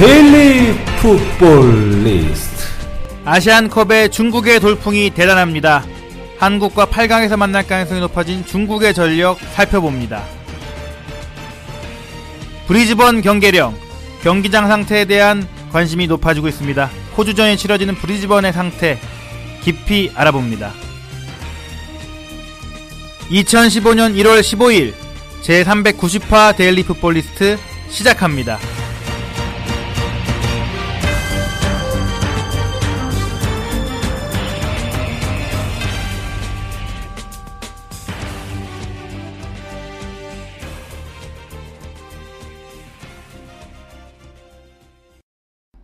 데일리 풋볼리스트. 아시안컵에 중국의 돌풍이 대단합니다. 한국과 8강에서 만날 가능성이 높아진 중국의 전력 살펴봅니다. 브리즈번 경계령, 경기장 상태에 대한 관심이 높아지고 있습니다. 호주전이 치러지는 브리즈번의 상태 깊이 알아봅니다. 2015년 1월 15일 제390화 데일리 풋볼리스트 시작합니다.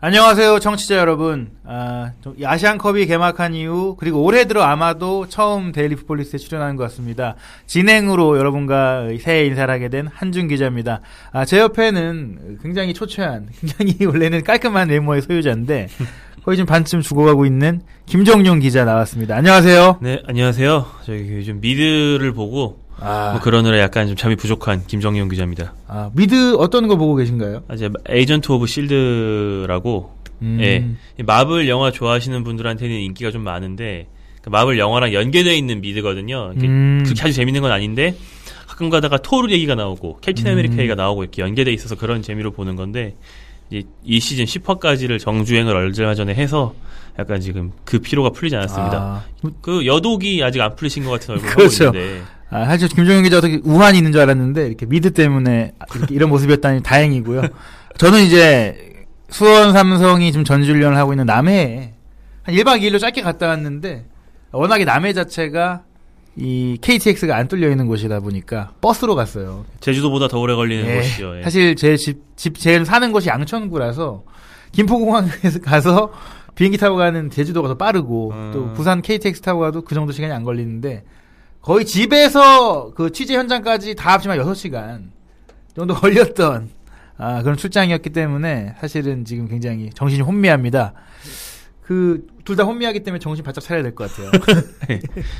안녕하세요, 청취자 여러분. 아시안컵이 개막한 이후, 그리고 올해 들어 아마도 처음 데일리 풋볼리스트에 출연하는 것 같습니다. 진행으로 여러분과 새해 인사를 하게 된 한준 기자입니다. 제 옆에는 굉장히 초췌한, 굉장히 원래는 깔끔한 외모의 소유자인데 거의 지금 반쯤 죽어가고 있는 김정용 기자 나왔습니다. 안녕하세요. 네, 안녕하세요. 저희 요즘 미드를 보고 뭐 그러느라 약간 좀 잠이 부족한 김정용 기자입니다. 미드 어떤 거 보고 계신가요? 이제 에이전트 오브 실드라고, 예, 마블 영화 좋아하시는 분들한테는 인기가 좀 많은데, 마블 영화랑 연계되어 있는 미드거든요. 그렇게 아주 재밌는 건 아닌데, 가끔 가다가 토르 얘기가 나오고, 캡틴 아메리카 얘기가 나오고, 이렇게 연계되어 있어서 그런 재미로 보는 건데, 이 시즌 10화까지를 정주행을 얼마 전에 해서 약간 지금 그 피로가 풀리지 않았습니다. 그 여독이 아직 안 풀리신 것 같은 얼굴을 그렇죠. 하고 있는데. 사실 김종현 기자 어떻게 우환이 있는 줄 알았는데 이렇게 미드 때문에 이렇게 이런 모습이었다니 다행이고요. 저는 이제 수원 삼성이 지금 전지훈련을 하고 있는 남해에 한 1박 2일로 짧게 갔다 왔는데, 워낙에 남해 자체가 이 KTX가 안 뚫려 있는 곳이다 보니까 버스로 갔어요. 제주도보다 더 오래 걸리는 곳이죠. 사실 제 집 제일 사는 곳이 양천구라서 김포공항에서 가서 비행기 타고 가는 제주도가 더 빠르고, 또 부산 KTX 타고 가도 그 정도 시간이 안 걸리는데, 거의 집에서 그 취재 현장까지 다 합치면 6시간 정도 걸렸던 그런 출장이었기 때문에 사실은 지금 굉장히 정신이 혼미합니다. 그 둘 다 혼미하기 때문에 정신 바짝 차려야 될 것 같아요.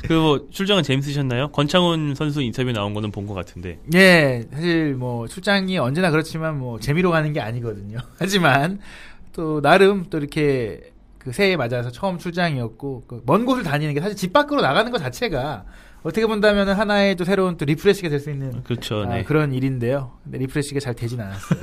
그리고 출장은 재밌으셨나요? 권창훈 선수 인터뷰 나온 거는 본 것 같은데. 예, 사실 뭐 출장이 언제나 그렇지만 뭐 재미로 가는 게 아니거든요. 하지만 또 나름 또 이렇게 그 새해 맞아서 처음 출장이었고, 그 먼 곳을 다니는 게 사실 집 밖으로 나가는 것 자체가 어떻게 본다면 하나의 또 새로운 또 리프레시가 될 수 있는, 그렇죠, 네. 그런 일인데요. 근데 리프레시가 잘 되진 않았어요.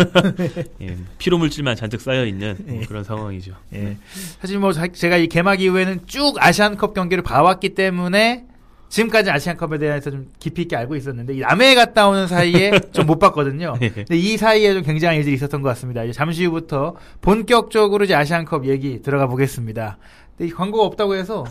예, 피로물질만 잔뜩 쌓여있는 뭐 그런 상황이죠. 예. 네. 사실 뭐 제가 이 개막 이후에는 쭉 아시안컵 경기를 봐왔기 때문에 지금까지 아시안컵에 대해서 좀 깊이 있게 알고 있었는데, 이 남해에 갔다 오는 사이에 좀 못 봤거든요. 근데 이 사이에 좀 굉장한 일들이 있었던 것 같습니다. 이제 잠시 후부터 본격적으로 이제 아시안컵 얘기 들어가 보겠습니다. 이 광고가 없다고 해서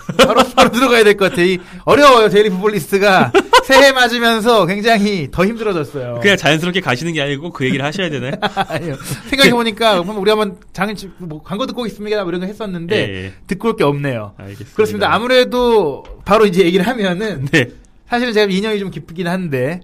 바로 들어가야 될 것 같아요. 어려워요. 데일리 풋볼리스트가 새해 맞으면서 굉장히 더 힘들어졌어요. 그냥 자연스럽게 가시는 게 아니고 그 얘기를 하셔야 되나요? 아니요. 생각해보니까 우리 한번 뭐 광고 듣고 있습니다, 이런 거 했었는데 듣고 올 게 없네요. 알겠습니다. 그렇습니다. 아무래도 바로 이제 얘기를 하면은 사실은 제가 인연이 좀 깊긴 한데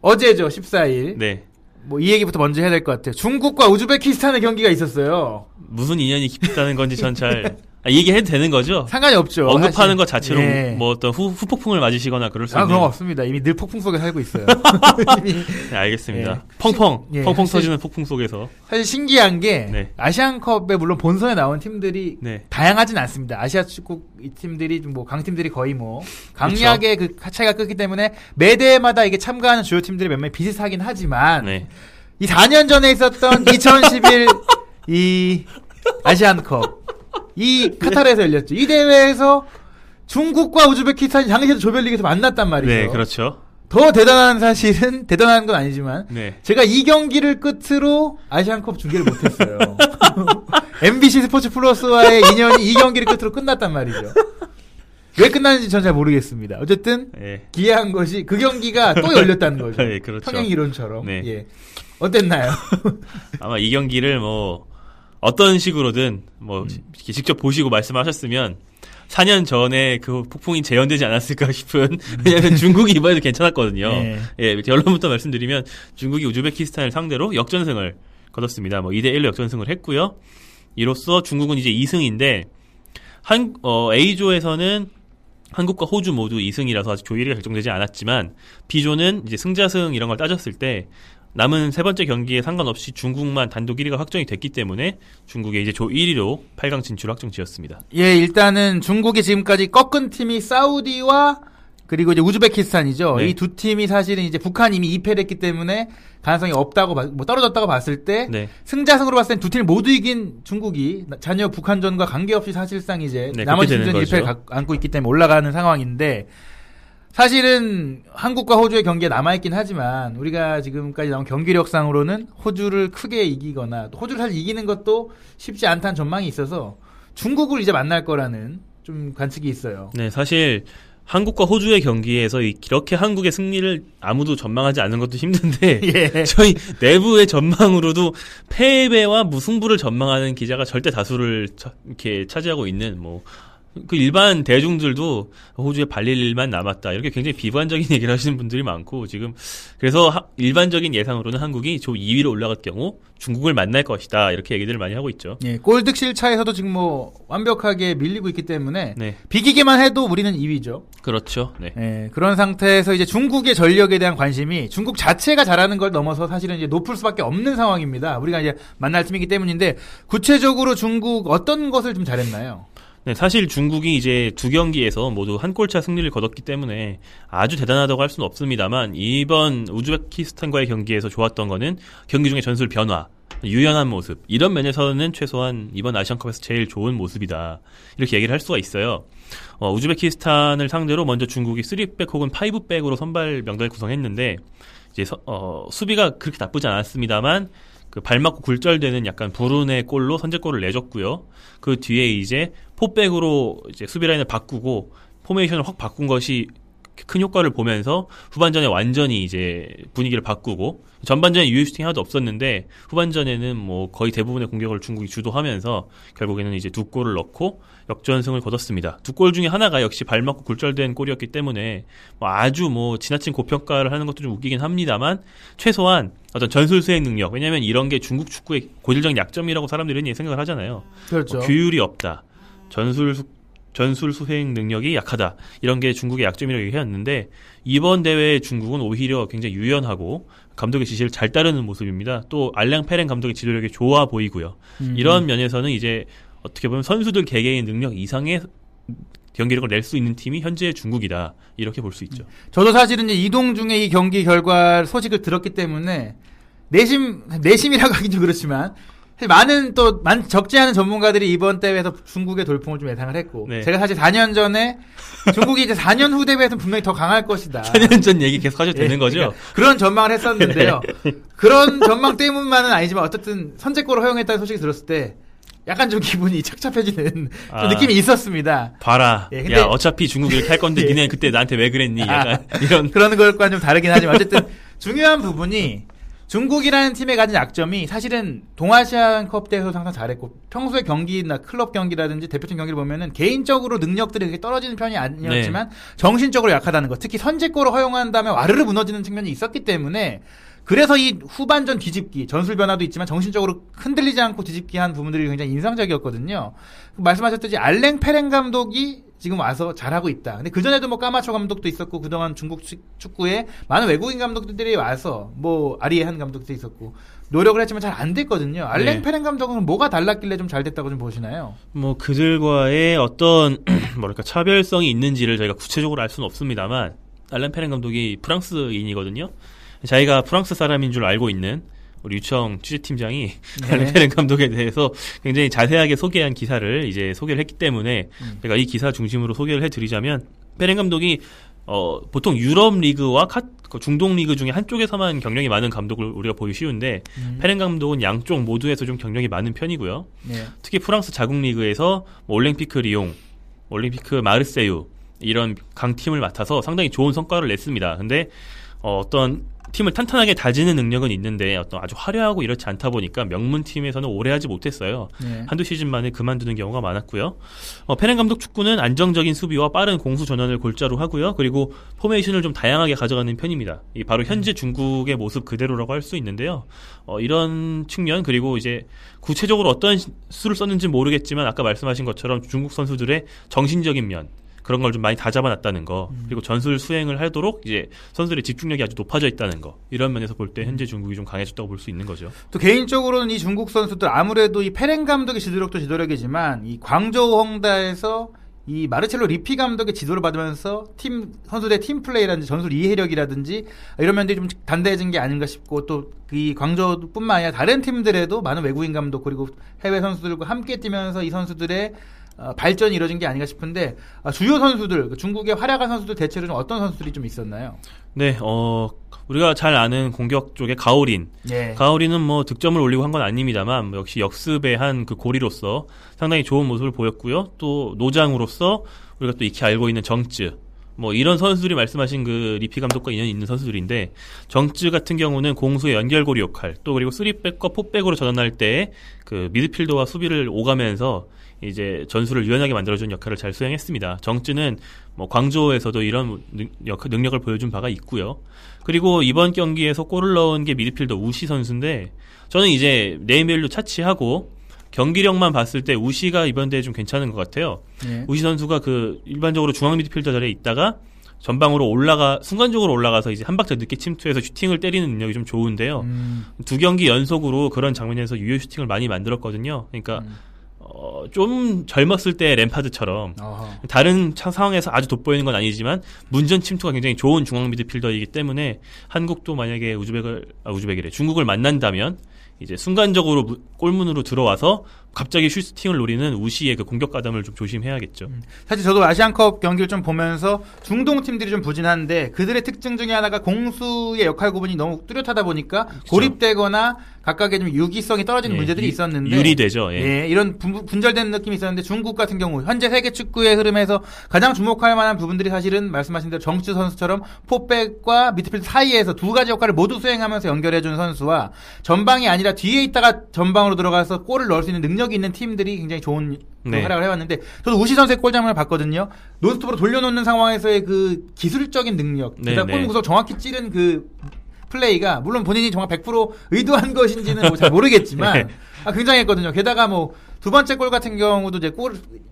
어제죠. 14일. 네. 뭐 이 얘기부터 먼저 해야 될 것 같아요. 중국과 우즈베키스탄의 경기가 있었어요. 무슨 인연이 깊다는 건지 전 잘... 얘기해도 되는 거죠? 상관이 없죠. 언급하는 것 자체로 뭐 어떤 후폭풍을 맞으시거나 그럴 수 있는. 그런 거 없습니다. 이미 늘 폭풍 속에 살고 있어요. 네, 알겠습니다. 펑펑 터지는 폭풍 속에서. 사실 신기한 게 아시안컵에 물론 본선에 나온 팀들이 다양하진 않습니다. 아시아 축구 팀들이 뭐 강팀들이 거의 뭐 강약의 그 차이가 크기 때문에 매 대회마다 이게 참가하는 주요 팀들이 몇 명 비슷하긴 하지만 이 4년 전에 있었던 2011 이 아시안컵. 이 카타르에서 열렸죠. 이 대회에서 중국과 우즈베키스탄이 당시에도 조별리그에서 만났단 말이죠. 네, 그렇죠. 더 대단한, 사실은 대단한 건 아니지만 제가 이 경기를 끝으로 아시안컵 중계를 못했어요. MBC 스포츠 플러스와의 인연이 이 경기를 끝으로 끝났단 말이죠. 왜 끝나는지 전 잘 모르겠습니다. 어쨌든 예. 기이한 것이 그 경기가 또 열렸다는 거죠. 예, 그렇죠. 평행 이론처럼. 네. 예. 어땠나요? 아마 이 경기를 뭐 어떤 식으로든 뭐 직접 보시고 말씀하셨으면 4년 전에 그 폭풍이 재현되지 않았을까 싶은. 왜냐하면 중국이 이번에도 괜찮았거든요. 네. 예, 결론부터 말씀드리면 중국이 우즈베키스탄을 상대로 역전승을 거뒀습니다. 뭐 2대1로 역전승을 했고요. 이로써 중국은 이제 2승인데 A조에서는 한국과 호주 모두 2승이라서 아직 조율이 결정되지 않았지만 B조는 이제 승자승 이런 걸 따졌을 때 남은 세 번째 경기에 상관없이 중국만 단독 1위가 확정이 됐기 때문에 중국의 이제 조 1위로 8강 진출을 확정지었습니다. 예, 일단은 중국이 지금까지 꺾은 팀이 사우디와 그리고 이제 우즈베키스탄이죠. 네. 이 두 팀이 사실은 이제 북한이 이미 2패를 했기 때문에 가능성이 없다고, 뭐 떨어졌다고 봤을 때 네. 승자승으로 봤을 땐 두 팀을 모두 이긴 중국이 잔여 북한전과 관계없이 사실상 이제 네, 나머지 팀전 1패를 안고 있기 때문에 올라가는 상황인데 사실은 한국과 호주의 경기에 남아있긴 하지만 우리가 지금까지 나온 경기력상으로는 호주를 크게 이기거나 호주를 사실 이기는 것도 쉽지 않다는 전망이 있어서 중국을 이제 만날 거라는 좀 관측이 있어요. 네, 사실 한국과 호주의 경기에서 이렇게 한국의 승리를 아무도 전망하지 않는 것도 힘든데 예. 저희 내부의 전망으로도 패배와 무승부를 전망하는 기자가 절대 다수를 이렇게 차지하고 있는 뭐 그 일반 대중들도 호주에 발릴 일만 남았다 이렇게 굉장히 비관적인 얘기를 하시는 분들이 많고 지금 그래서 일반적인 예상으로는 한국이 조 2위로 올라갈 경우 중국을 만날 것이다 이렇게 얘기들을 많이 하고 있죠. 예, 골득실 차에서도 지금 뭐 완벽하게 밀리고 있기 때문에 네. 비기기만 해도 우리는 2위죠. 그렇죠. 네. 예, 그런 상태에서 이제 중국의 전력에 대한 관심이 중국 자체가 잘하는 걸 넘어서 사실은 이제 높을 수밖에 없는 상황입니다. 우리가 이제 만날 팀이기 때문인데 구체적으로 중국 어떤 것을 좀 잘했나요? 네, 사실 중국이 이제 두 경기에서 모두 한 골차 승리를 거뒀기 때문에 아주 대단하다고 할 수는 없습니다만 이번 우즈베키스탄과의 경기에서 좋았던 거는 경기 중에 전술 변화, 유연한 모습 이런 면에서는 최소한 이번 아시안컵에서 제일 좋은 모습이다 이렇게 얘기를 할 수가 있어요. 우즈베키스탄을 상대로 먼저 중국이 3백 혹은 5백으로 선발 명단을 구성했는데 이제 수비가 그렇게 나쁘지 않았습니다만 그 발 맞고 굴절되는 약간 불운의 골로 선제골을 내줬고요. 그 뒤에 이제 포백으로 이제 수비 라인을 바꾸고 포메이션을 확 바꾼 것이 큰 효과를 보면서 후반전에 완전히 이제 분위기를 바꾸고 전반전에 유효슈팅 하나도 없었는데 후반전에는 뭐 거의 대부분의 공격을 중국이 주도하면서 결국에는 이제 두 골을 넣고 역전승을 거뒀습니다. 두 골 중에 하나가 역시 발 맞고 굴절된 골이었기 때문에 뭐 아주 뭐 지나친 고평가를 하는 것도 좀 웃기긴 합니다만 최소한 어떤 전술 수행 능력 왜냐하면 이런 게 중국 축구의 고질적인 약점이라고 사람들은 생각을 하잖아요. 그렇죠. 규율이 없다. 전술 수행 능력이 약하다. 이런 게 중국의 약점이라고 얘기했는데 이번 대회에 중국은 오히려 굉장히 유연하고 감독의 지시를 잘 따르는 모습입니다. 또 알랭 페랭 감독의 지도력이 좋아 보이고요. 이런 면에서는 이제 어떻게 보면 선수들 개개인 능력 이상의 경기력을 낼 수 있는 팀이 현재 중국이다. 이렇게 볼 수 있죠. 저도 사실은 이제 이동 중에 이 경기 결과 소식을 들었기 때문에 내심이라고 하긴 좀 그렇지만 많은 또 적지 않은 전문가들이 이번 대회에서 중국의 돌풍을 좀 예상을 했고 네. 제가 사실 4년 전에 중국이 이제 4년 후 대회에서는 분명히 더 강할 것이다. 4년 전 얘기 계속 하셔도 네. 되는 거죠? 그러니까 그런 전망을 했었는데요. 네. 그런 전망 때문만은 아니지만 어쨌든 선제골을 허용했다는 소식이 들었을 때 약간 좀 기분이 착잡해지는 느낌이 있었습니다. 봐라. 예, 근데 야 어차피 중국 이렇게 할 건데 니네 그때 나한테 왜 그랬니? 약간 이런 그런 것과는 좀 다르긴 하지만 어쨌든 중요한 부분이 중국이라는 팀에 가진 약점이 사실은 동아시안컵 때에서 항상 잘했고 평소에 경기나 클럽 경기라든지 대표팀 경기를 보면은 개인적으로 능력들이 그렇게 떨어지는 편이 아니었지만 네. 정신적으로 약하다는 것 특히 선제골을 허용한 다음에 와르르 무너지는 측면이 있었기 때문에 그래서 이 후반전 뒤집기 전술 변화도 있지만 정신적으로 흔들리지 않고 뒤집기 한 부분들이 굉장히 인상적이었거든요. 말씀하셨듯이 알랭 페랭 감독이 지금 와서 잘하고 있다. 근데 그전에도 뭐 까마초 감독도 있었고 그동안 중국 축구에 많은 외국인 감독들이 와서 뭐 아리에한 감독도 있었고 노력을 했지만 잘 안 됐거든요. 알랭 네. 페랭 감독은 뭐가 달랐길래 좀 잘 됐다고 좀 보시나요? 뭐 그들과의 어떤 뭐랄까 차별성이 있는지를 저희가 구체적으로 알 수는 없습니다만 알랭 페랭 감독이 프랑스인이거든요. 자기가 프랑스 사람인 줄 알고 있는 우리 유청 취재팀장이 알랭 페랭 감독에 대해서 굉장히 자세하게 소개한 기사를 이제 소개를 했기 때문에 제가 이 기사 중심으로 소개를 해드리자면 페랭 감독이 보통 유럽 리그와 중동 리그 중에 한쪽에서만 경력이 많은 감독을 우리가 보기 쉬운데 페랭 감독은 양쪽 모두에서 좀 경력이 많은 편이고요. 네. 특히 프랑스 자국 리그에서 뭐 올림피크 리용, 올림피크 마르세유 이런 강팀을 맡아서 상당히 좋은 성과를 냈습니다. 근데 어떤 팀을 탄탄하게 다지는 능력은 있는데 어떤 아주 화려하고 이렇지 않다 보니까 명문팀에서는 오래 하지 못했어요. 네. 한두 시즌 만에 그만두는 경우가 많았고요. 페랭 감독 축구는 안정적인 수비와 빠른 공수 전환을 골자로 하고요. 그리고 포메이션을 좀 다양하게 가져가는 편입니다. 이 바로 현재 중국의 모습 그대로라고 할 수 있는데요. 이런 측면, 그리고 이제 구체적으로 어떤 수를 썼는지는 모르겠지만 아까 말씀하신 것처럼 중국 선수들의 정신적인 면, 그런 걸 좀 많이 다 잡아놨다는 거, 그리고 전술 수행을 하도록 이제 선수들의 집중력이 아주 높아져 있다는 거, 이런 면에서 볼 때 현재 중국이 좀 강해졌다고 볼 수 있는 거죠. 또 개인적으로는 이 중국 선수들 아무래도 이 페랭 감독의 지도력도 지도력이지만 이 광저우 헝다에서 이 마르첼로 리피 감독의 지도를 받으면서 팀 선수들의 팀 플레이라든지 전술 이해력이라든지 이런 면들이 좀 단단해진 게 아닌가 싶고, 또 이 광저우뿐만 아니라 다른 팀들에도 많은 외국인 감독 그리고 해외 선수들과 함께 뛰면서 이 선수들의 발전이 이루어진 게 아닌가 싶은데, 주요 선수들, 중국의 활약한 선수들 대체로 좀 어떤 선수들이 좀 있었나요? 네, 우리가 잘 아는 공격 쪽의 가오린. 예. 가오린은 뭐 득점을 올리고 한 건 아닙니다만 역시 역습의 한 그 고리로서 상당히 좋은 모습을 보였고요. 또 노장으로서 우리가 또 익히 알고 있는 정쯔. 뭐 이런 선수들이 말씀하신 그 리피 감독과 인연이 있는 선수들인데, 정쯔 같은 경우는 공수의 연결고리 역할, 또 그리고 3백과 4백으로 전환할 때 그 미드필더와 수비를 오가면서 이제 전술을 유연하게 만들어준 역할을 잘 수행했습니다. 정쯔는 뭐 광저우에서도 이런 능력을 보여준 바가 있고요. 그리고 이번 경기에서 골을 넣은 게 미드필더 우시 선수인데, 저는 이제 네임밸류 차치하고 경기력만 봤을 때 우시가 이번 대회 좀 괜찮은 것 같아요. 네. 우시 선수가 그 일반적으로 중앙 미드필더 자리에 있다가 전방으로 순간적으로 올라가서 이제 한 박자 늦게 침투해서 슈팅을 때리는 능력이 좀 좋은데요. 두 경기 연속으로 그런 장면에서 유효 슈팅을 많이 만들었거든요. 그러니까 좀 젊었을 때 램파드처럼 어허. 다른 상황에서 아주 돋보이는 건 아니지만 문전 침투가 굉장히 좋은 중앙 미드필더이기 때문에 한국도 만약에 중국을 만난다면 이제 순간적으로 골문으로 들어와서 갑자기 슈팅을 노리는 우시의 그 공격 가담을 좀 조심해야겠죠. 사실 저도 아시안컵 경기를 좀 보면서 중동 팀들이 좀 부진한데 그들의 특징 중에 하나가 공수의 역할 구분이 너무 뚜렷하다 보니까 그쵸. 고립되거나 각각의 좀 유기성이 떨어지는 문제들이 있었는데 유리되죠. 예, 이런 분절되는 느낌이 있었는데, 중국 같은 경우 현재 세계 축구의 흐름에서 가장 주목할 만한 부분들이 사실은 말씀하신 대로 정쯔 선수처럼 포백과 미드필드 사이에서 두 가지 역할을 모두 수행하면서 연결해준 선수와 전방이 아니라 뒤에 있다가 전방으로 들어가서 골을 넣을 수 있는 능력이 있는 팀들이 굉장히 좋은 활약을 해왔는데, 저도 우시 선수의 골장면을 봤거든요. 논스톱으로 돌려놓는 상황에서의 그 기술적인 능력, 골 구석 정확히 찌른 그 플레이가, 물론 본인이 정말 100% 의도한 것인지는 뭐 잘 모르겠지만 굉장했거든요. 게다가 뭐 두 번째 골 같은 경우도 이제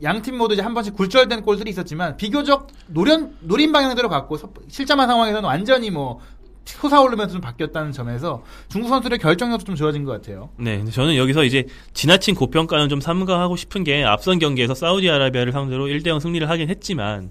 양팀 모두 이제 한 번씩 굴절된 골들이 있었지만 비교적 노린 방향대로 갔고, 실점한 상황에서는 완전히 뭐 솟아오르면서 좀 바뀌었다는 점에서 중국 선수들의 결정력도 좀 좋아진 것 같아요. 네, 저는 여기서 이제 지나친 고평가는 좀 삼가하고 싶은 게, 앞선 경기에서 사우디아라비아를 상대로 1대0 승리를 하긴 했지만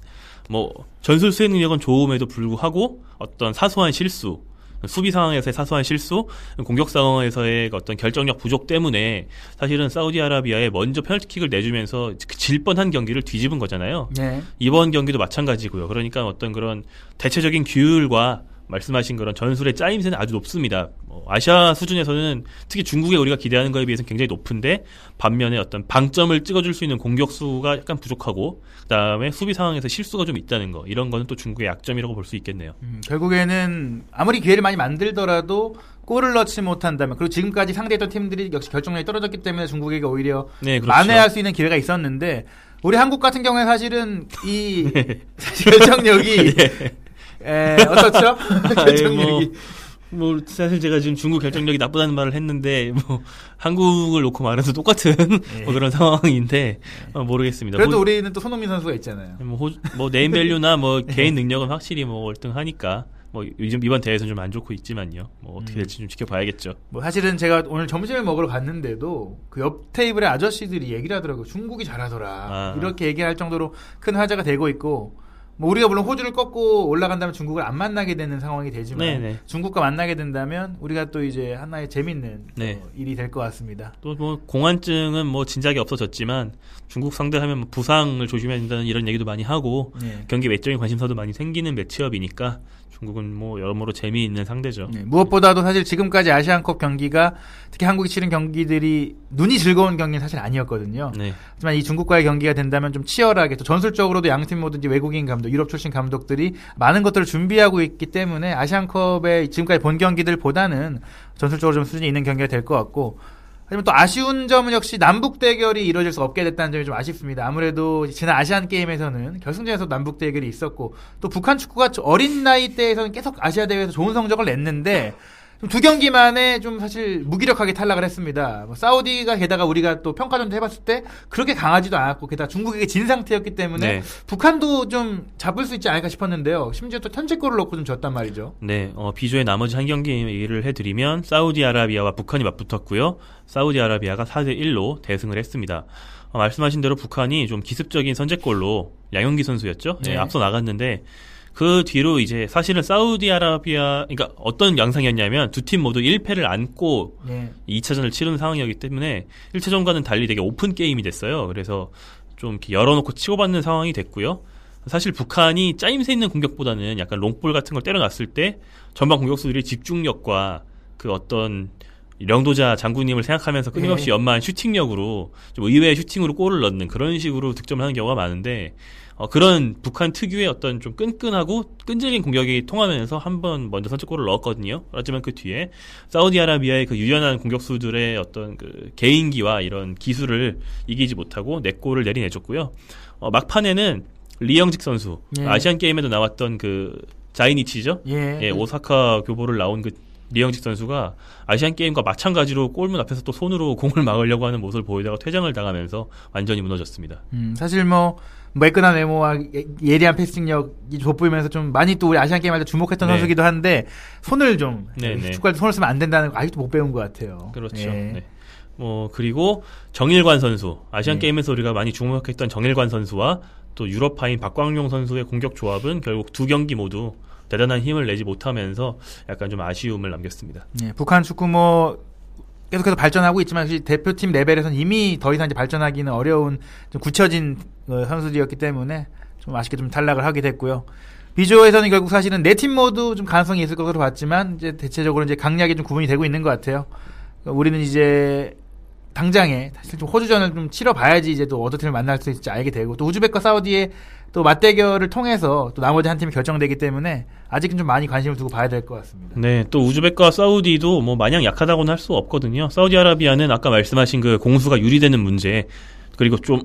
뭐 전술 수행 능력은 좋음에도 불구하고 어떤 사소한 실수, 수비 상황에서의 사소한 실수, 공격 상황에서의 어떤 결정력 부족 때문에 사실은 사우디아라비아에 먼저 페널티킥을 내주면서 질 뻔한 경기를 뒤집은 거잖아요. 네. 이번 경기도 마찬가지고요. 그러니까 어떤 그런 대체적인 규율과 말씀하신 그런 전술의 짜임새는 아주 높습니다. 아시아 수준에서는 특히 중국에 우리가 기대하는 거에 비해서는 굉장히 높은데, 반면에 어떤 방점을 찍어줄 수 있는 공격수가 약간 부족하고, 그 다음에 수비 상황에서 실수가 좀 있다는 거, 이런 거는 또 중국의 약점이라고 볼 수 있겠네요. 결국에는 아무리 기회를 많이 만들더라도 골을 넣지 못한다면, 그리고 지금까지 상대했던 팀들이 역시 결정력이 떨어졌기 때문에 중국에게 오히려 만회할 수 있는 기회가 있었는데, 우리 한국 같은 경우에 사실은 이 결정력이 어떻죠? 결정력이. 뭐, 사실 제가 지금 중국 결정력이 나쁘다는 말을 했는데, 뭐, 한국을 놓고 말해서 똑같은 뭐 그런 상황인데, 모르겠습니다. 그래도 우리는 또 손흥민 선수가 있잖아요. 네임밸류나 개인 능력은 확실히 월등하니까. 이번 대회에서는 좀 안 좋고 있지만요. 어떻게 될지 좀 지켜봐야겠죠. 사실은 제가 오늘 점심을 먹으러 갔는데도 그 옆 테이블의 아저씨들이 얘기를 하더라고요. 중국이 잘하더라. 이렇게 얘기할 정도로 큰 화제가 되고 있고, 우리가 물론 호주를 꺾고 올라간다면 중국을 안 만나게 되는 상황이 되지만 중국과 만나게 된다면 우리가 또 이제 하나의 재밌는 일이 될 것 같습니다. 또 공안증은 진작에 없어졌지만 중국 상대하면 부상을 조심해야 된다는 이런 얘기도 많이 하고 경기 외적인 관심사도 많이 생기는 매치업이니까 중국은 여러모로 재미있는 상대죠. 무엇보다도 사실 지금까지 아시안컵 경기가, 특히 한국이 치른 경기들이 눈이 즐거운 경기는 사실 아니었거든요. 하지만 이 중국과의 경기가 된다면 좀 치열하게, 또 전술적으로도 양팀 모두 외국인 감독 감독, 유럽 출신 감독들이 많은 것들을 준비하고 있기 때문에 아시안컵의 지금까지 본 경기들보다는 전술적으로 좀 수준이 있는 경기가 될 것 같고, 하지만 또 아쉬운 점은 역시 남북 대결이 이루어질 수 없게 됐다는 점이 좀 아쉽습니다. 아무래도 지난 아시안 게임에서는 결승전에서 남북 대결이 있었고, 또 북한 축구가 어린 나이 때에서는 계속 아시아 대회에서 좋은 성적을 냈는데 두 경기만에 좀 사실 무기력하게 탈락을 했습니다. 뭐 사우디가 게다가 우리가 또 평가전도 해봤을 때 그렇게 강하지도 않았고 게다가 중국에게 진 상태였기 때문에 네. 북한도 좀 잡을 수 있지 않을까 싶었는데요. 심지어 또 선제골을 넣고 좀 졌단 말이죠. 네, 비조의 나머지 한 경기 얘기를 해드리면 사우디아라비아와 북한이 맞붙었고요. 사우디아라비아가 4대1로 대승을 했습니다. 말씀하신 대로 북한이 좀 기습적인 선제골로 양용기 선수였죠. 네. 네, 앞서 나갔는데 그 뒤로 이제 사실은 사우디아라비아, 그러니까 어떤 양상이었냐면 두 팀 모두 1패를 안고 네. 2차전을 치르는 상황이었기 때문에 1차전과는 달리 되게 오픈 게임이 됐어요. 그래서 좀 이렇게 열어놓고 치고받는 상황이 됐고요. 사실 북한이 짜임새 있는 공격보다는 약간 롱볼 같은 걸 때려놨을 때 전방 공격수들이 집중력과 그 어떤 영도자 장군님을 생각하면서 끊임없이 네. 연마한 슈팅력으로 좀 의외의 슈팅으로 골을 넣는 그런 식으로 득점을 하는 경우가 많은데 그런 북한 특유의 어떤 좀 끈끈하고 끈질긴 공격이 통하면서 한 번 먼저 선제골을 넣었거든요. 하지만 그 뒤에 사우디아라비아의 그 유연한 공격수들의 어떤 그 개인기와 이런 기술을 이기지 못하고 네 골을 내리내줬고요. 막판에는 리영직 선수 예. 아시안 게임에도 나왔던 그 자이니치죠. 예. 예, 오사카 교보를 나온 그 리영직 선수가 아시안 게임과 마찬가지로 골문 앞에서 또 손으로 공을 막으려고 하는 모습을 보이다가 퇴장을 당하면서 완전히 무너졌습니다. 사실 뭐 매끈한 외모와 예리한 패싱력이 돋보이면서 좀 많이 또 우리 아시안 게임할 때 주목했던 네. 선수기도 한데 손을 좀 축구할 때 손을 쓰면 안 된다는 거 아직도 못 배운 것 같아요. 그렇죠. 예. 네. 뭐 그리고 정일관 선수 아시안 게임에서 우리가 많이 주목했던 정일관 선수와 또 유럽파인 박광룡 선수의 공격 조합은 결국 두 경기 모두 대단한 힘을 내지 못하면서 약간 좀 아쉬움을 남겼습니다. 네, 북한 축구 뭐 계속해서 발전하고 있지만 대표팀 레벨에서는 이미 더 이상 이제 발전하기는 어려운 좀 굳혀진 선수들이었기 때문에 좀 아쉽게 좀 탈락을 하게 됐고요. B조에서는 결국 사실은 네 팀 모두 좀 가능성이 있을 것으로 봤지만 이제 대체적으로 이제 강약이 좀 구분이 되고 있는 것 같아요. 그러니까 우리는 이제 당장에 사실 좀 호주전을 좀 치러봐야지 이제 또 어떤 팀을 만날 수 있을지 알게 되고 또 우즈벡과 사우디의 또 맞대결을 통해서 또 나머지 한 팀이 결정되기 때문에 아직은 좀 많이 관심을 두고 봐야 될 것 같습니다. 네, 또 우즈벡과 사우디도 뭐 마냥 약하다고는 할 수 없거든요. 사우디아라비아는 아까 말씀하신 그 공수가 유리되는 문제 그리고 좀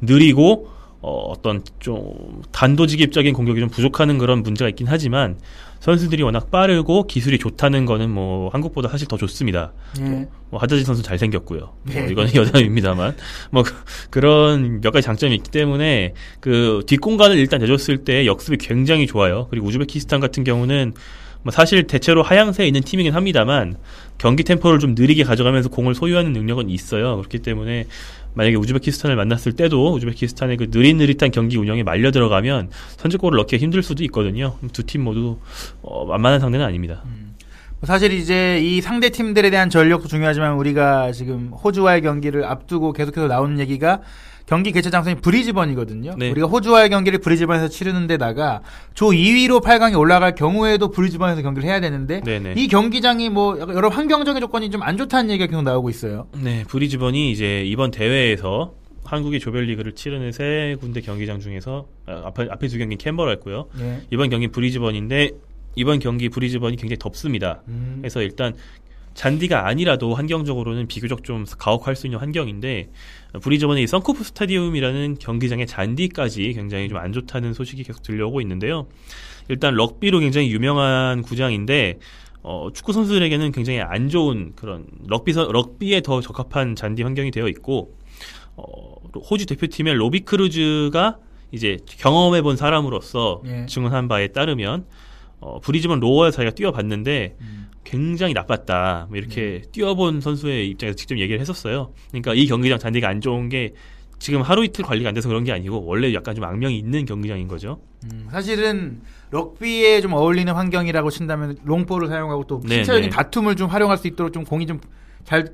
느리고 어떤 좀 단도직입적인 공격이 좀 부족하는 그런 문제가 있긴 하지만 선수들이 워낙 빠르고 기술이 좋다는 거는 뭐 한국보다 사실 더 좋습니다. 네. 뭐 하자진 선수 잘생겼고요. 네. 이건 여담입니다만 뭐 그런 몇 가지 장점이 있기 때문에 그 뒷공간을 일단 내줬을 때 역습이 굉장히 좋아요. 그리고 우즈베키스탄 같은 경우는 뭐 사실 대체로 하향세에 있는 팀이긴 합니다만 경기 템포를 좀 느리게 가져가면서 공을 소유하는 능력은 있어요. 그렇기 때문에 만약에 우즈베키스탄을 만났을 때도 우즈베키스탄의 그 느릿느릿한 경기 운영에 말려 들어가면 선제골을 넣기 힘들 수도 있거든요. 두 팀 모두 만만한 상대는 아닙니다. 사실 이제 이 상대 팀들에 대한 전력도 중요하지만 우리가 지금 호주와의 경기를 앞두고 계속해서 나오는 얘기가 경기 개최 장소인 브리즈번이거든요. 네. 우리가 호주와의 경기를 브리즈번에서 치르는 데다가 조 2위로 8강에 올라갈 경우에도 브리즈번에서 경기를 해야 되는데 네네. 이 경기장이 뭐 여러 환경적인 조건이 좀 안 좋다는 얘기가 계속 나오고 있어요. 네, 브리즈번이 이제 이번 대회에서 한국이 조별리그를 치르는 세 군데 경기장 중에서 앞에 두 경기는 캔버라였고요. 네. 이번 경기 브리즈번인데 이번 경기 브리즈번이 굉장히 덥습니다. 그래서 일단 잔디가 아니라도 환경적으로는 비교적 좀 가혹할 수 있는 환경인데 브리즈번의 이 선코프 스타디움이라는 경기장의 잔디까지 굉장히 좀 안 좋다는 소식이 계속 들려오고 있는데요. 일단 럭비로 굉장히 유명한 구장인데 축구 선수들에게는 굉장히 안 좋은 그런 럭비에 더 적합한 잔디 환경이 되어 있고 호주 대표팀의 로비 크루즈가 이제 경험해본 사람으로서 증언한 바에 따르면 브리즈번 로어에 자기가 뛰어봤는데 굉장히 나빴다. 이렇게 뛰어본 선수의 입장에서 직접 얘기를 했었어요. 그러니까 이 경기장 잔디가 안 좋은 게 지금 하루 이틀 관리가 안 돼서 그런 게 아니고 원래 약간 좀 악명이 있는 경기장인 거죠. 사실은 럭비에 좀 어울리는 환경이라고 친다면 롱볼을 사용하고 또 신체적인 다툼을 좀 활용할 수 있도록 좀 공이 좀 잘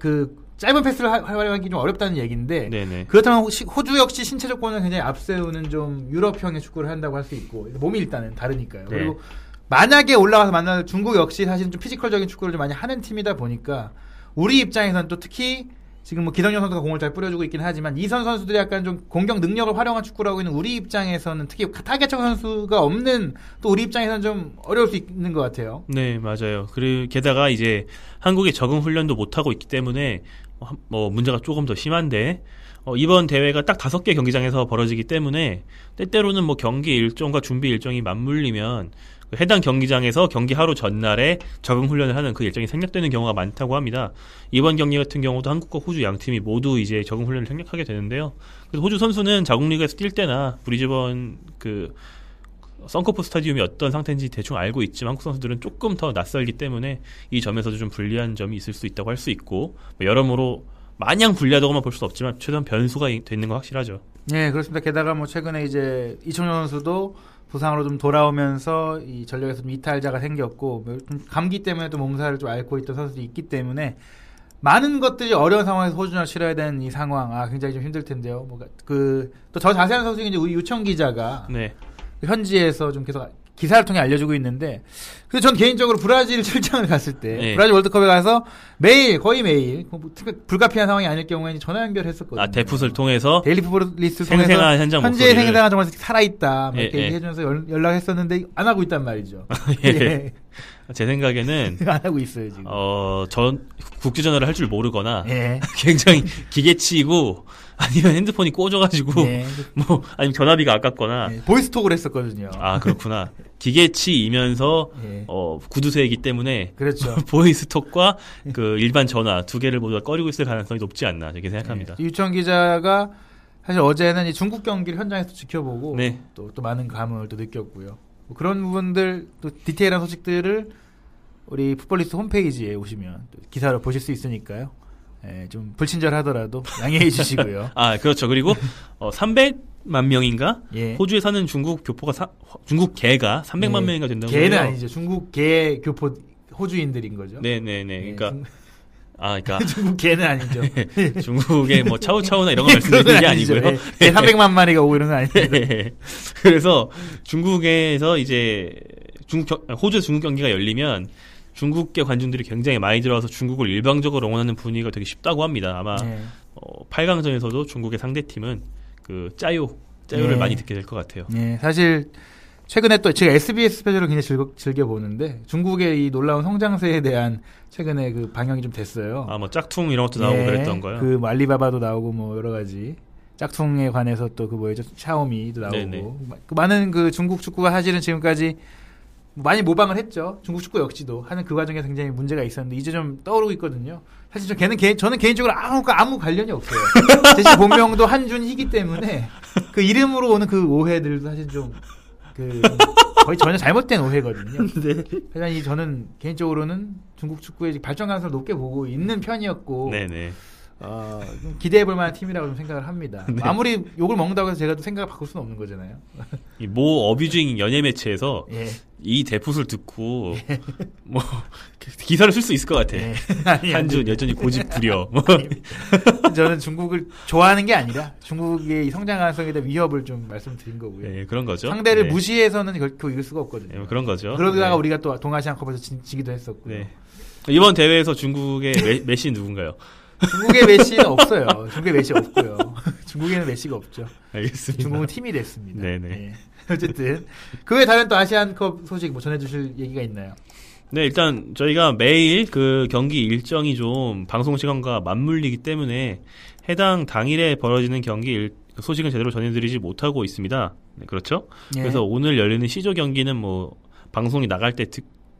짧은 패스를 활용하기 좀 어렵다는 얘기인데 네네. 그렇다면 호주 역시 신체 조건을 굉장히 앞세우는 좀 유럽형의 축구를 한다고 할 수 있고 몸이 일단은 다르니까요. 네. 그리고 만약에 올라가서 만나는 중국 역시 사실은 좀 피지컬적인 축구를 좀 많이 하는 팀이다 보니까 우리 입장에서는 또 특히 지금 뭐 기성용 선수가 공을 잘 뿌려주고 있긴 하지만 이선 선수들이 약간 좀 공격 능력을 활용한 축구를 하고 있는 우리 입장에서는 특히 타겟형 선수가 없는 또 우리 입장에서는 좀 어려울 수 있는 것 같아요. 네, 맞아요. 그리고 게다가 이제 한국이 적응 훈련도 못하고 있기 때문에 뭐 문제가 조금 더 심한데 이번 대회가 딱 5개 경기장에서 벌어지기 때문에 때때로는 뭐 경기 일정과 준비 일정이 맞물리면 해당 경기장에서 경기 하루 전날에 적응 훈련을 하는 그 일정이 생략되는 경우가 많다고 합니다. 이번 경기 같은 경우도 한국과 호주 양 팀이 모두 이제 적응 훈련을 생략하게 되는데요. 그래서 호주 선수는 자국리그에서 뛸 때나 브리즈번 그 선커프 스타디움이 어떤 상태인지 대충 알고 있지만 한국 선수들은 조금 더 낯설기 때문에 이 점에서도 좀 불리한 점이 있을 수 있다고 할 수 있고 뭐 여러모로 마냥 불리하다고만 볼 수는 없지만 최소한 변수가 되는 건 확실하죠. 네, 그렇습니다. 게다가 뭐 최근에 이제 이청용 선수도 부상으로 좀 돌아오면서 이 전력에서 좀 이탈자가 생겼고 감기 때문에 또 몸살을 좀 앓고 있던 선수들이 있기 때문에 많은 것들이 어려운 상황에서 호주전을 치러야 되는 이 상황, 아 굉장히 좀 힘들 텐데요. 뭐 그 또 저 자세한 선수 중에 이제 우리 유청 기자가 네. 현지에서 좀 계속 기사를 통해 알려주고 있는데, 그래서 전 개인적으로 브라질 출장을 갔을 때, 네. 브라질 월드컵에 가서 매일, 거의 매일, 불가피한 상황이 아닐 경우에는 전화 연결했었거든요. 아, 데프스를 통해서? 데일리 풋볼리스트 통해서 현지의 생생한 정말 살아있다. 예, 이렇게 예. 해주면서 연락했었는데, 안 하고 있단 말이죠. 예. 예. 제 생각에는. 안 하고 있어요, 지금. 전 국제전화를 할 줄 모르거나, 예. 굉장히 기계치이고, 아니면 핸드폰이 꽂아가지고 네. 뭐 아니면 전화비가 아깝거나 네. 보이스톡을 했었거든요. 아 그렇구나. 기계치이면서 네. 구두쇠이기 때문에 그렇죠. 보이스톡과 네. 그 일반 전화 두 개를 모두 꺼리고 있을 가능성이 높지 않나 이렇게 생각합니다. 네. 유청 기자가 사실 어제는 이 중국 경기를 현장에서 지켜보고 네. 또 많은 감을 또 느꼈고요. 뭐 그런 부분들 또 디테일한 소식들을 우리 풋볼리스트 홈페이지에 오시면 또 기사로 보실 수 있으니까요. 예, 좀 불친절하더라도 양해해 주시고요. 아, 그렇죠. 그리고 300만 명인가? 예. 호주에 사는 중국 교포가 중국 개가 300만 예. 명인가 된다고 해요. 개는 아니죠. 중국 개 교포 호주인들인 거죠. 네, 네, 네. 그러니까 아, 그러니까 중국 개는 아니죠. 중국의 뭐 차우차우나 이런 거 말씀드리는 게 아니고요. 예. 개 300만 마리가 오고 이런 건 아니에요. 예. 그래서 중국에서 이제 호주 중국 경기가 열리면 중국계 관중들이 굉장히 많이 들어와서 중국을 일방적으로 응원하는 분위기가 되게 쉽다고 합니다. 아마 네. 8강전에서도 중국의 상대팀은 그 짜요를 네. 많이 듣게 될 것 같아요. 네, 사실 최근에 또 제가 SBS 스페셜을 굉장히 즐겨 보는데 중국의 이 놀라운 성장세에 대한 최근에 그 방영이 좀 됐어요. 아, 뭐 짝퉁 이런 것도 나오고 네. 그랬던 거요. 그 뭐 알리바바도 나오고 뭐 여러 가지 짝퉁에 관해서 또 그 뭐였죠? 샤오미도 나오고 네, 네. 그 많은 그 중국 축구가 사실은 지금까지 많이 모방을 했죠. 중국 축구 역시도 하는 그 과정에 굉장히 문제가 있었는데 이제 좀 떠오르고 있거든요. 사실 저는 개인적으로 아무 관련이 없어요. 대신 본명도 한준이기 때문에 그 이름으로 오는 그 오해들도 사실 좀 그 거의 전혀 잘못된 오해거든요. 네. 하지만 저는 개인적으로는 중국 축구의 발전 가능성을 높게 보고 있는 편이었고 네네. 기대해볼 만한 팀이라고 좀 생각을 합니다. 네. 아무리 욕을 먹는다고 해서 제가 또 생각을 바꿀 수는 없는 거잖아요. 모 어뷰징 연예 매체에서 예. 이 대풋을 듣고 예. 뭐 기사를 쓸 수 있을 것 같아. 예. 한준 여전히 고집 부려. 저는 중국을 좋아하는 게 아니라 중국의 성장 가능성에 대한 위협을 좀 말씀드린 거고요. 예, 그런 거죠. 상대를 네. 무시해서는 결코 이길 수가 없거든요. 예, 그런 거죠. 그러다가 네. 우리가 또 동아시안컵에서 지기도 했었고요. 네. 이번 대회에서 중국의 메시 누군가요? 중국의 메시는 없어요. 중국의 메시 없고요. 중국에는 메시가 없죠. 알겠습니다. 중국은 팀이 됐습니다. 네네. 네. 어쨌든 그 외에 다른 또 아시안컵 소식 뭐 전해주실 얘기가 있나요? 네, 일단 저희가 매일 그 경기 일정이 좀 방송 시간과 맞물리기 때문에 해당 당일에 벌어지는 경기 소식은 제대로 전해드리지 못하고 있습니다. 네, 그렇죠? 네. 그래서 오늘 열리는 시조 경기는 뭐 방송이 나갈 때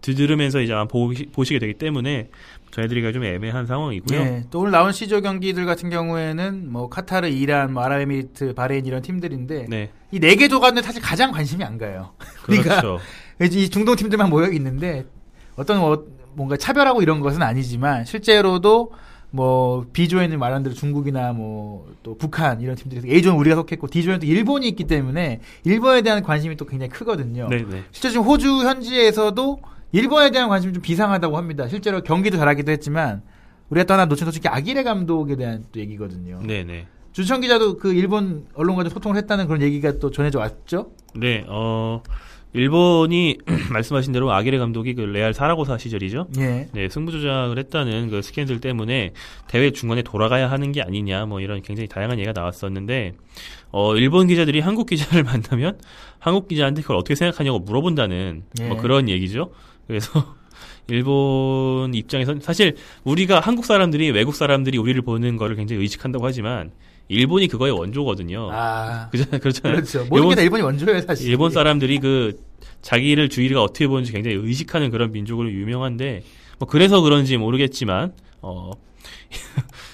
들으면서 이제 보시게 되기 때문에 저희들이가 좀 애매한 상황이고요. 네, 또 오늘 나온 시조 경기들 같은 경우에는 뭐 카타르, 이란, 뭐 아랍에미리트, 바레인 이런 팀들인데 네. 이 네 개 조간에 사실 가장 관심이 안 가요. 그렇죠. 그러니까 이 중동 팀들만 모여 있는데 어떤 뭔가 차별하고 이런 것은 아니지만 실제로도 뭐 B조에는 말한 대로 중국이나 뭐 또 북한 이런 팀들이 A조는 우리가 속했고 D조에는 또 일본이 있기 때문에 일본에 대한 관심이 또 굉장히 크거든요. 네네. 실제 지금 호주 현지에서도 일본에 대한 관심이 좀 비상하다고 합니다. 실제로 경기도 잘하기도 했지만 우리가 또 하나 놓친 솔직히 아기레 감독에 대한 또 얘기거든요. 네네. 주청 기자도 그 일본 언론과 좀 소통을 했다는 그런 얘기가 또 전해져 왔죠? 네. 일본이 말씀하신 대로 아기레 감독이 그 레알 사라고사 시절이죠. 예. 네, 승부조작을 했다는 그 스캔들 때문에 대회 중간에 돌아가야 하는 게 아니냐, 뭐 이런 굉장히 다양한 얘기가 나왔었는데, 일본 기자들이 한국 기자를 만나면 한국 기자한테 그걸 어떻게 생각하냐고 물어본다는, 예, 뭐 그런 얘기죠. 그래서 일본 입장에서는 사실 우리가 한국 사람들이, 외국 사람들이 우리를 보는 거를 굉장히 의식한다고 하지만 일본이 그거의 원조거든요. 아, 그렇잖아요. 그렇죠. 모든 게 다 일본이 원조예요, 사실. 일본 사람들이 그 자기를 주위가 어떻게 보는지 굉장히 의식하는 그런 민족으로 유명한데, 뭐 그래서 그런지 모르겠지만,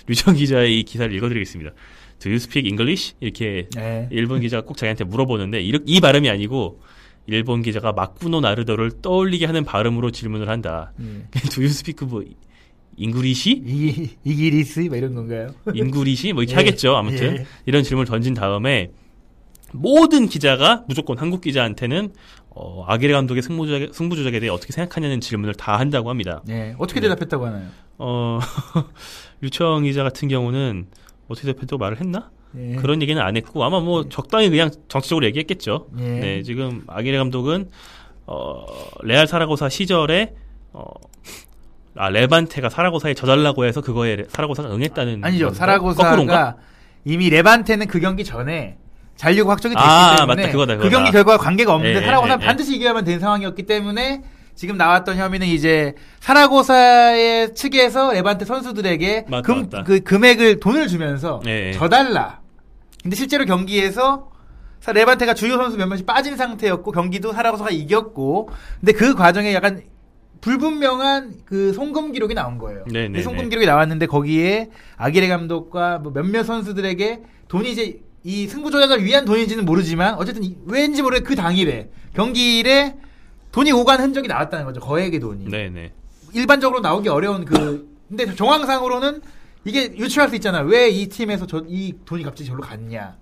류정 기자의 이 기사를 읽어드리겠습니다. Do you speak English? 이렇게, 네, 일본 기자가 꼭 자기한테 물어보는데, 이 발음이 아니고 일본 기자가 마쿠노 나르도를 떠올리게 하는 발음으로 질문을 한다. Do you speak 뭐 잉구리시? 이기리스? 뭐 이런 건가요? 잉구리시? 뭐 이렇게, 예, 하겠죠. 아무튼, 예, 이런 질문을 던진 다음에 모든 기자가 무조건 한국 기자한테는 아기레 감독의 승부조작에 대해 어떻게 생각하냐는 질문을 다 한다고 합니다. 예. 어떻게 대답했다고 하나요? 류청 기자 같은 경우는 어떻게 대답했다고 말을 했나? 예. 그런 얘기는 안 했고 아마 뭐 적당히 그냥 정치적으로 얘기했겠죠. 예. 네, 지금 아기레 감독은 레알 사라고사 시절에 레반테가 사라고사에 져달라고 해서 그거에 사라고사가 응했다는. 아니죠. 사라고사가 거꾸로인가? 이미 레반테는 그 경기 전에 잔류가 확정이 됐기 때문에 맞다, 그거다. 그 경기 결과와 관계가 없는데, 예, 사라고사는, 예, 반드시 이겨야만 된 상황이었기 때문에 지금 나왔던 혐의는 이제 사라고사의 측에서 레반테 선수들에게 금액을 돈을 주면서, 예, 져달라. 근데 실제로 경기에서 레반테가 주요 선수 몇 명씩 빠진 상태였고 경기도 사라고사가 이겼고, 근데 그 과정에 약간 불분명한 그 송금 기록이 나온 거예요. 네네네. 송금 기록이 나왔는데 거기에 아기레 감독과 뭐 몇몇 선수들에게 돈이 이제 이 승부조작을 위한 돈인지는 모르지만 어쨌든 왠지 모르게 그 당일에 경기일에 돈이 오간 흔적이 나왔다는 거죠. 거액의 돈이. 네네. 일반적으로 나오기 어려운 근데 정황상으로는 이게 유추할 수 있잖아. 왜 이 팀에서 이 돈이 갑자기 저로 갔냐.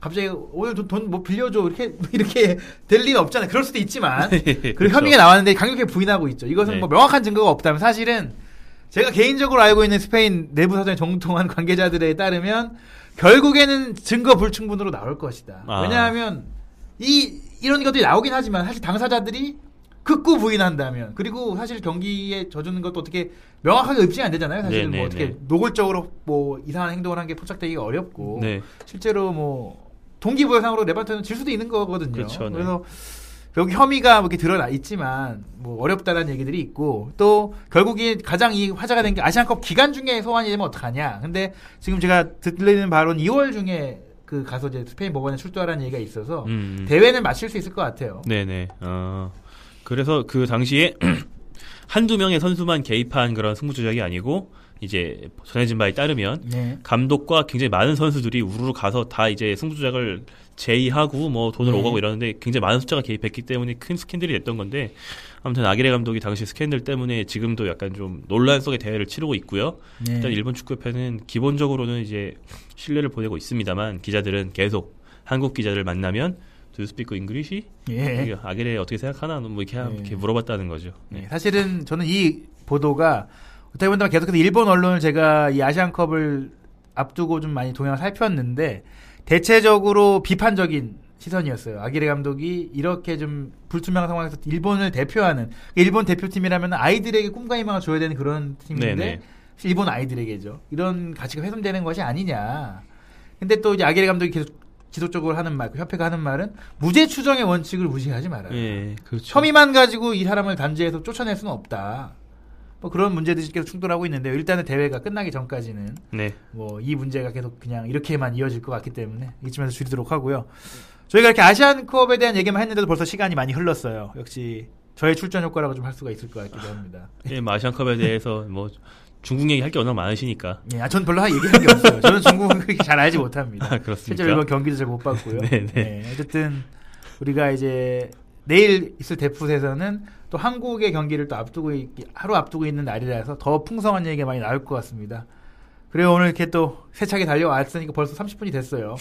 갑자기 오늘 돈 뭐 빌려줘 이렇게 될 리는 없잖아요. 그럴 수도 있지만 그리고 그렇죠. 혐의가 나왔는데 강력히 부인하고 있죠. 이것은, 네, 뭐 명확한 증거가 없다면 사실은 제가 개인적으로 알고 있는 스페인 내부 사정에 정통한 관계자들에 따르면 결국에는 증거 불충분으로 나올 것이다. 왜냐하면 이런 것들이 나오긴 하지만 사실 당사자들이 극구 부인한다면, 그리고 사실 경기에 져주는 것도 어떻게 명확하게 입증이 안 되잖아요. 사실은 뭐 어떻게 노골적으로 뭐 이상한 행동을 한 게 포착되기가 어렵고, 네, 실제로 뭐 동기부여상으로 레반테는 질 수도 있는 거거든요. 그렇죠, 네. 그래서 여기 혐의가 이렇게 드러나 있지만 뭐 어렵다라는 얘기들이 있고, 또 결국이 가장 이 화제가 된 게 아시안컵 기간 중에 소환이 되면 어떡하냐. 근데 지금 제가 들리는 바로는 2월 중에 그 가서 이제 스페인 법원에 출두하라는 얘기가 있어서 대회는 마칠 수 있을 것 같아요. 네네. 그래서 그 당시에 한두 명의 선수만 개입한 그런 승부조작이 아니고, 이제 전해진 바에 따르면, 네, 감독과 굉장히 많은 선수들이 우르르 가서 다 이제 승부조작을 제의하고 뭐 돈을, 네, 오가고 이러는데 굉장히 많은 숫자가 개입했기 때문에 큰 스캔들이 됐던 건데, 아무튼 아기레 감독이 당시 스캔들 때문에 지금도 약간 좀 논란 속의 대회를 치르고 있고요. 네. 일단 일본 축구협회는 기본적으로는 이제 신뢰를 보내고 있습니다만 기자들은 계속 한국 기자들 만나면 Do you speak English? 예. 아기레 어떻게 생각하나? 뭐 이렇게 물어봤다는 거죠. 네. 사실은 저는 이 보도가 어떻게 보면 계속해서 일본 언론을 제가 이 아시안컵을 앞두고 좀 많이 동향을 살펴봤는데 대체적으로 비판적인 시선이었어요. 아기레 감독이 이렇게 좀 불투명한 상황에서 일본을 대표하는, 일본 대표팀이라면 아이들에게 꿈과 희망을 줘야 되는 그런 팀인데, 네네, 일본 아이들에게죠. 이런 가치가 훼손되는 것이 아니냐. 근데 또 이제 아기레 감독이 계속 지속적으로 하는 말, 그 협회가 하는 말은 무죄 추정의 원칙을 무시하지 말아라. 예, 그렇죠. 혐의만 가지고 이 사람을 단죄해서 쫓아낼 수는 없다. 뭐 그런 문제들이 계속 충돌하고 있는데요. 일단은 대회가 끝나기 전까지는, 네, 뭐 이 문제가 계속 그냥 이렇게만 이어질 것 같기 때문에 이쯤에서 줄이도록 하고요. 저희가 이렇게 아시안컵에 대한 얘기만 했는데도 벌써 시간이 많이 흘렀어요. 역시 저의 출전 효과라고 좀 할 수가 있을 것 같기도 합니다. 예, 뭐 아시안컵에 대해서 뭐 중국 얘기할 게 워낙 많으시니까. 예, 전 별로 얘기할 게 없어요. 저는 중국은 그렇게 잘 알지 못합니다. 아, 그렇습니까? 실제로 일본 경기도 잘 못 봤고요. 네, 네. 예, 어쨌든 우리가 이제 내일 있을 데프트에서는 또 한국의 경기를 또 하루 앞두고 있는 날이라서 더 풍성한 얘기가 많이 나올 것 같습니다. 그리고 오늘 이렇게 또 세차게 달려왔으니까 벌써 30분이 됐어요.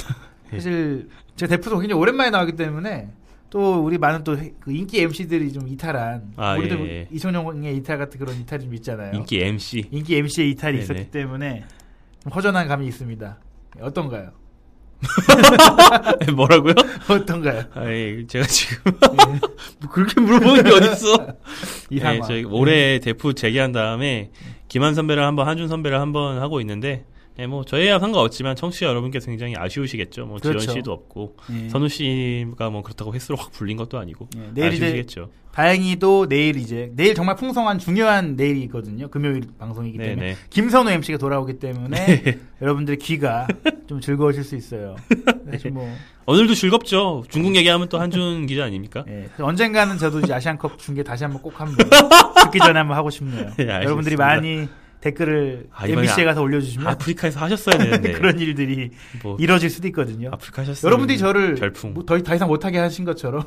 사실 제가 데프트가 굉장히 오랜만에 나왔기 때문에 또 우리 많은 또 그 인기 MC들이 좀 이탈한, 우리도, 예, 예, 이청용의 이탈 같은 그런 이탈이 좀 있잖아요. 인기 MC의 이탈이, 네네, 있었기 때문에 좀 허전한 감이 있습니다. 어떤가요? 뭐라고요? 어떤가요? 아니, 제가 지금 그렇게 물어보는 게 어딨어? 네, 저희 올해 대표 재개한 다음에 김한 선배를 한번, 한준 선배를 한번 하고 있는데, 네, 뭐 저희야 상관없지만 청취자 여러분께서 굉장히 아쉬우시겠죠. 뭐 그렇죠. 지원 씨도 없고, 예. 선우 씨가 뭐 그렇다고 횟수로 확 불린 것도 아니고, 예. 내일 아쉬우시겠죠. 이제 다행히도 내일 정말 풍성한 중요한 내일이거든요. 금요일 방송이기 때문에 네네. 김선우 MC가 돌아오기 때문에 네. 여러분들의 귀가 좀 즐거우실 수 있어요. 네. 뭐. 오늘도 즐겁죠. 중국 얘기하면 또 한준 기자 아닙니까? 네. 언젠가는 저도 이제 아시안컵 중계 다시 한번 꼭 한번 듣기 전에 한번 하고 싶네요. 네, 여러분들이 많이 댓글을 MBC에 가서 올려주시면 아프리카에서 하셨어야 되는데 그런 일들이 뭐 이뤄질 수도 있거든요. 아프리카 하셨어요. 여러분들이 저를 뭐 더 이상 못하게 하신 것처럼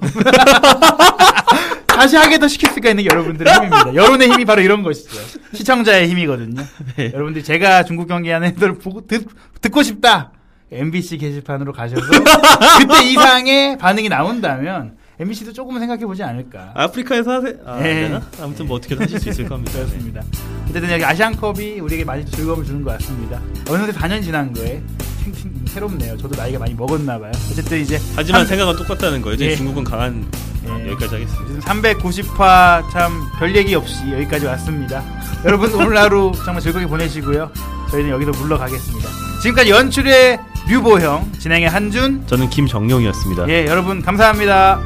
다시 하게 더 시킬 수가 있는 게 여러분들의 힘입니다. 여론의 힘이 바로 이런 것이죠. 시청자의 힘이거든요. 네. 여러분들이 제가 중국 경기하는 애들을 보고 듣고 싶다. MBC 게시판으로 가셔서 그때 이상의 반응이 나온다면 MBC도 조금은 생각해보지 않을까. 아프리카에서 하세요? 아, 네. 아무튼 뭐 어떻게든 하실 수 있을 겁니다. 그렇습니다. 네. 어쨌든 여기 아시안컵이 우리에게 많이 즐거움을 주는 것 같습니다. 어느새 4년 지난 거에 새롭네요. 저도 나이가 많이 먹었나봐요. 어쨌든 이제. 하지만 생각은 똑같다는 거예요. 이제 예. 중국은 강한. 예. 여기까지 하겠습니다. 390화 참 별 얘기 없이 여기까지 왔습니다. 여러분 오늘 하루 정말 즐겁게 보내시고요. 저희는 여기서 물러가겠습니다. 지금까지 연출의 류보형, 진행의 한준, 저는 김정용이었습니다. 예, 여러분 감사합니다.